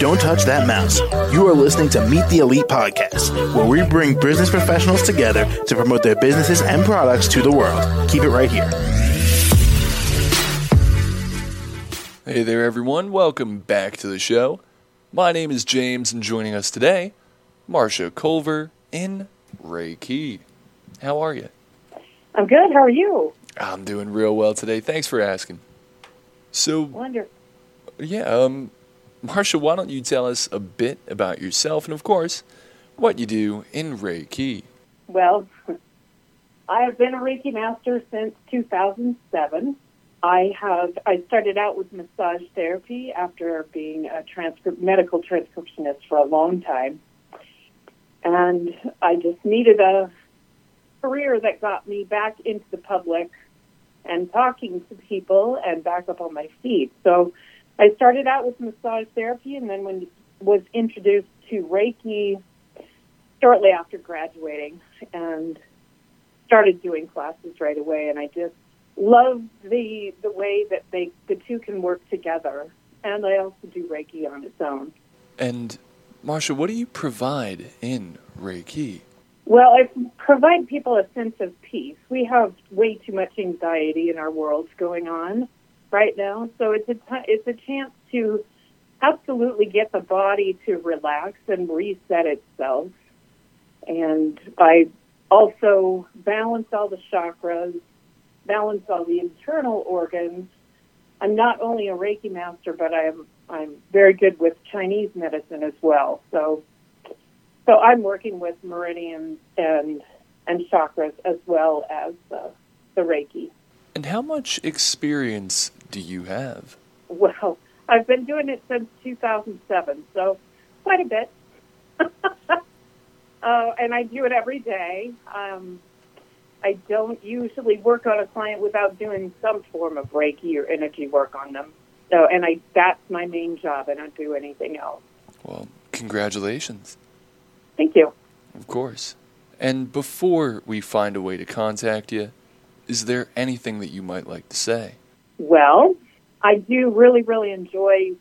Don't touch that mouse. You are listening to Meet the Elite Podcast, where we bring business professionals together to promote their businesses and products to the world. Keep it right here. Hey there, everyone. Welcome back to the show. My name is James, and joining us today, Marcia Colver in Reiki. How are you? I'm good. How are you? I'm doing real well today. Thanks for asking. So, wonderful. Yeah, Marcia, why don't you tell us a bit about yourself and, of course, what you do in Reiki? Well, I have been a Reiki master since 2007. I started out with massage therapy after being a medical transcriptionist for a long time. And I just needed a career that got me back into the public and talking to people and back up on my feet. So I started out with massage therapy, and then was introduced to Reiki shortly after graduating and started doing classes right away. And I just love the way that the two can work together. And I also do Reiki on its own. And Marcia, what do you provide in Reiki? Well, I provide people a sense of peace. We have way too much anxiety in our world going on right now, so it's a chance to absolutely get the body to relax and reset itself. And I also balance all the chakras, balance all the internal organs. I'm not only a Reiki master, but I'm very good with Chinese medicine as well. So I'm working with meridians and chakras as well as the Reiki. And how much experience do you have? Well, I've been doing it since 2007, so quite a bit. And I do it every day. I don't usually work on a client without doing some form of Reiki or energy work on them. So, and that's my main job. I don't do anything else. Well, congratulations. Thank you. Of course. And before we find a way to contact you, is there anything that you might like to say? Well, I do really, really enjoy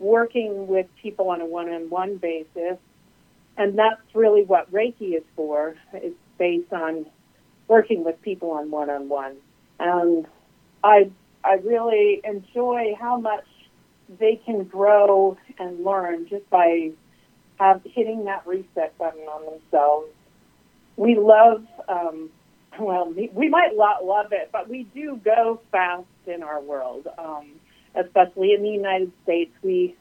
working with people on a one-on-one basis, and that's really what Reiki is for. It's based on working with people on one-on-one. And I really enjoy how much they can grow and learn just by hitting that reset button on themselves. We love, we might love it, but we do go fast in our world, especially in the United States. We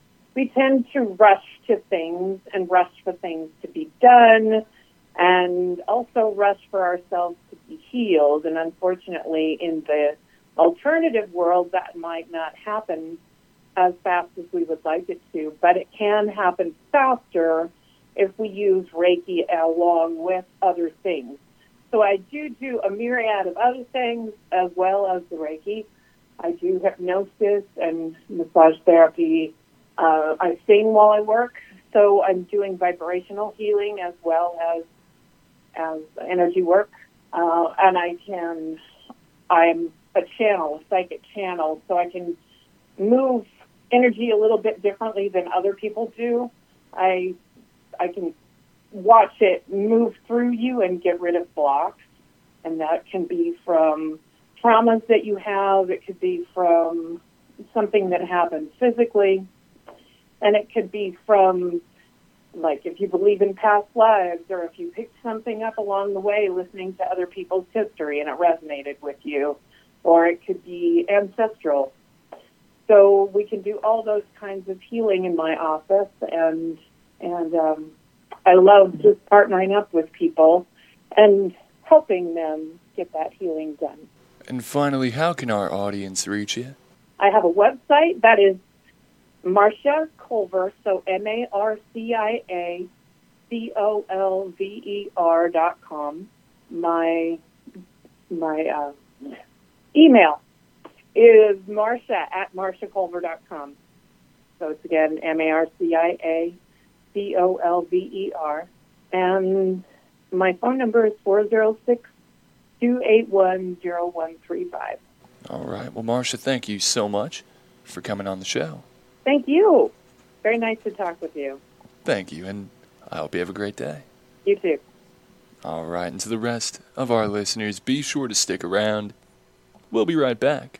tend to rush to things and rush for things to be done and also rush for ourselves to be healed. And unfortunately, in the alternative world, that might not happen as fast as we would like it to, but it can happen faster if we use Reiki along with other things. So I do a myriad of other things as well as the Reiki. I do hypnosis and massage therapy. I sing while I work, so I'm doing vibrational healing as well as energy work. And I'm a psychic channel, so I can move energy a little bit differently than other people do. I can watch it move through you and get rid of blocks, and that can be from traumas that you have. It could be from something that happened physically, and it could be from, like, if you believe in past lives or if you picked something up along the way listening to other people's history and it resonated with you, or it could be ancestral. So we can do all those kinds of healing in my office, and I love just partnering up with people and helping them get that healing done. And finally, how can our audience reach you? I have a website that is Marcia Colver, so MarciaColver.com. My email is marcia@marciacolver.com. So it's, again, MarciaColver. And my phone number is 406-281-0135. All right. Well, Marcia, thank you so much for coming on the show. Thank you. Very nice to talk with you. Thank you, and I hope you have a great day. You too. All right, and to the rest of our listeners, be sure to stick around. We'll be right back.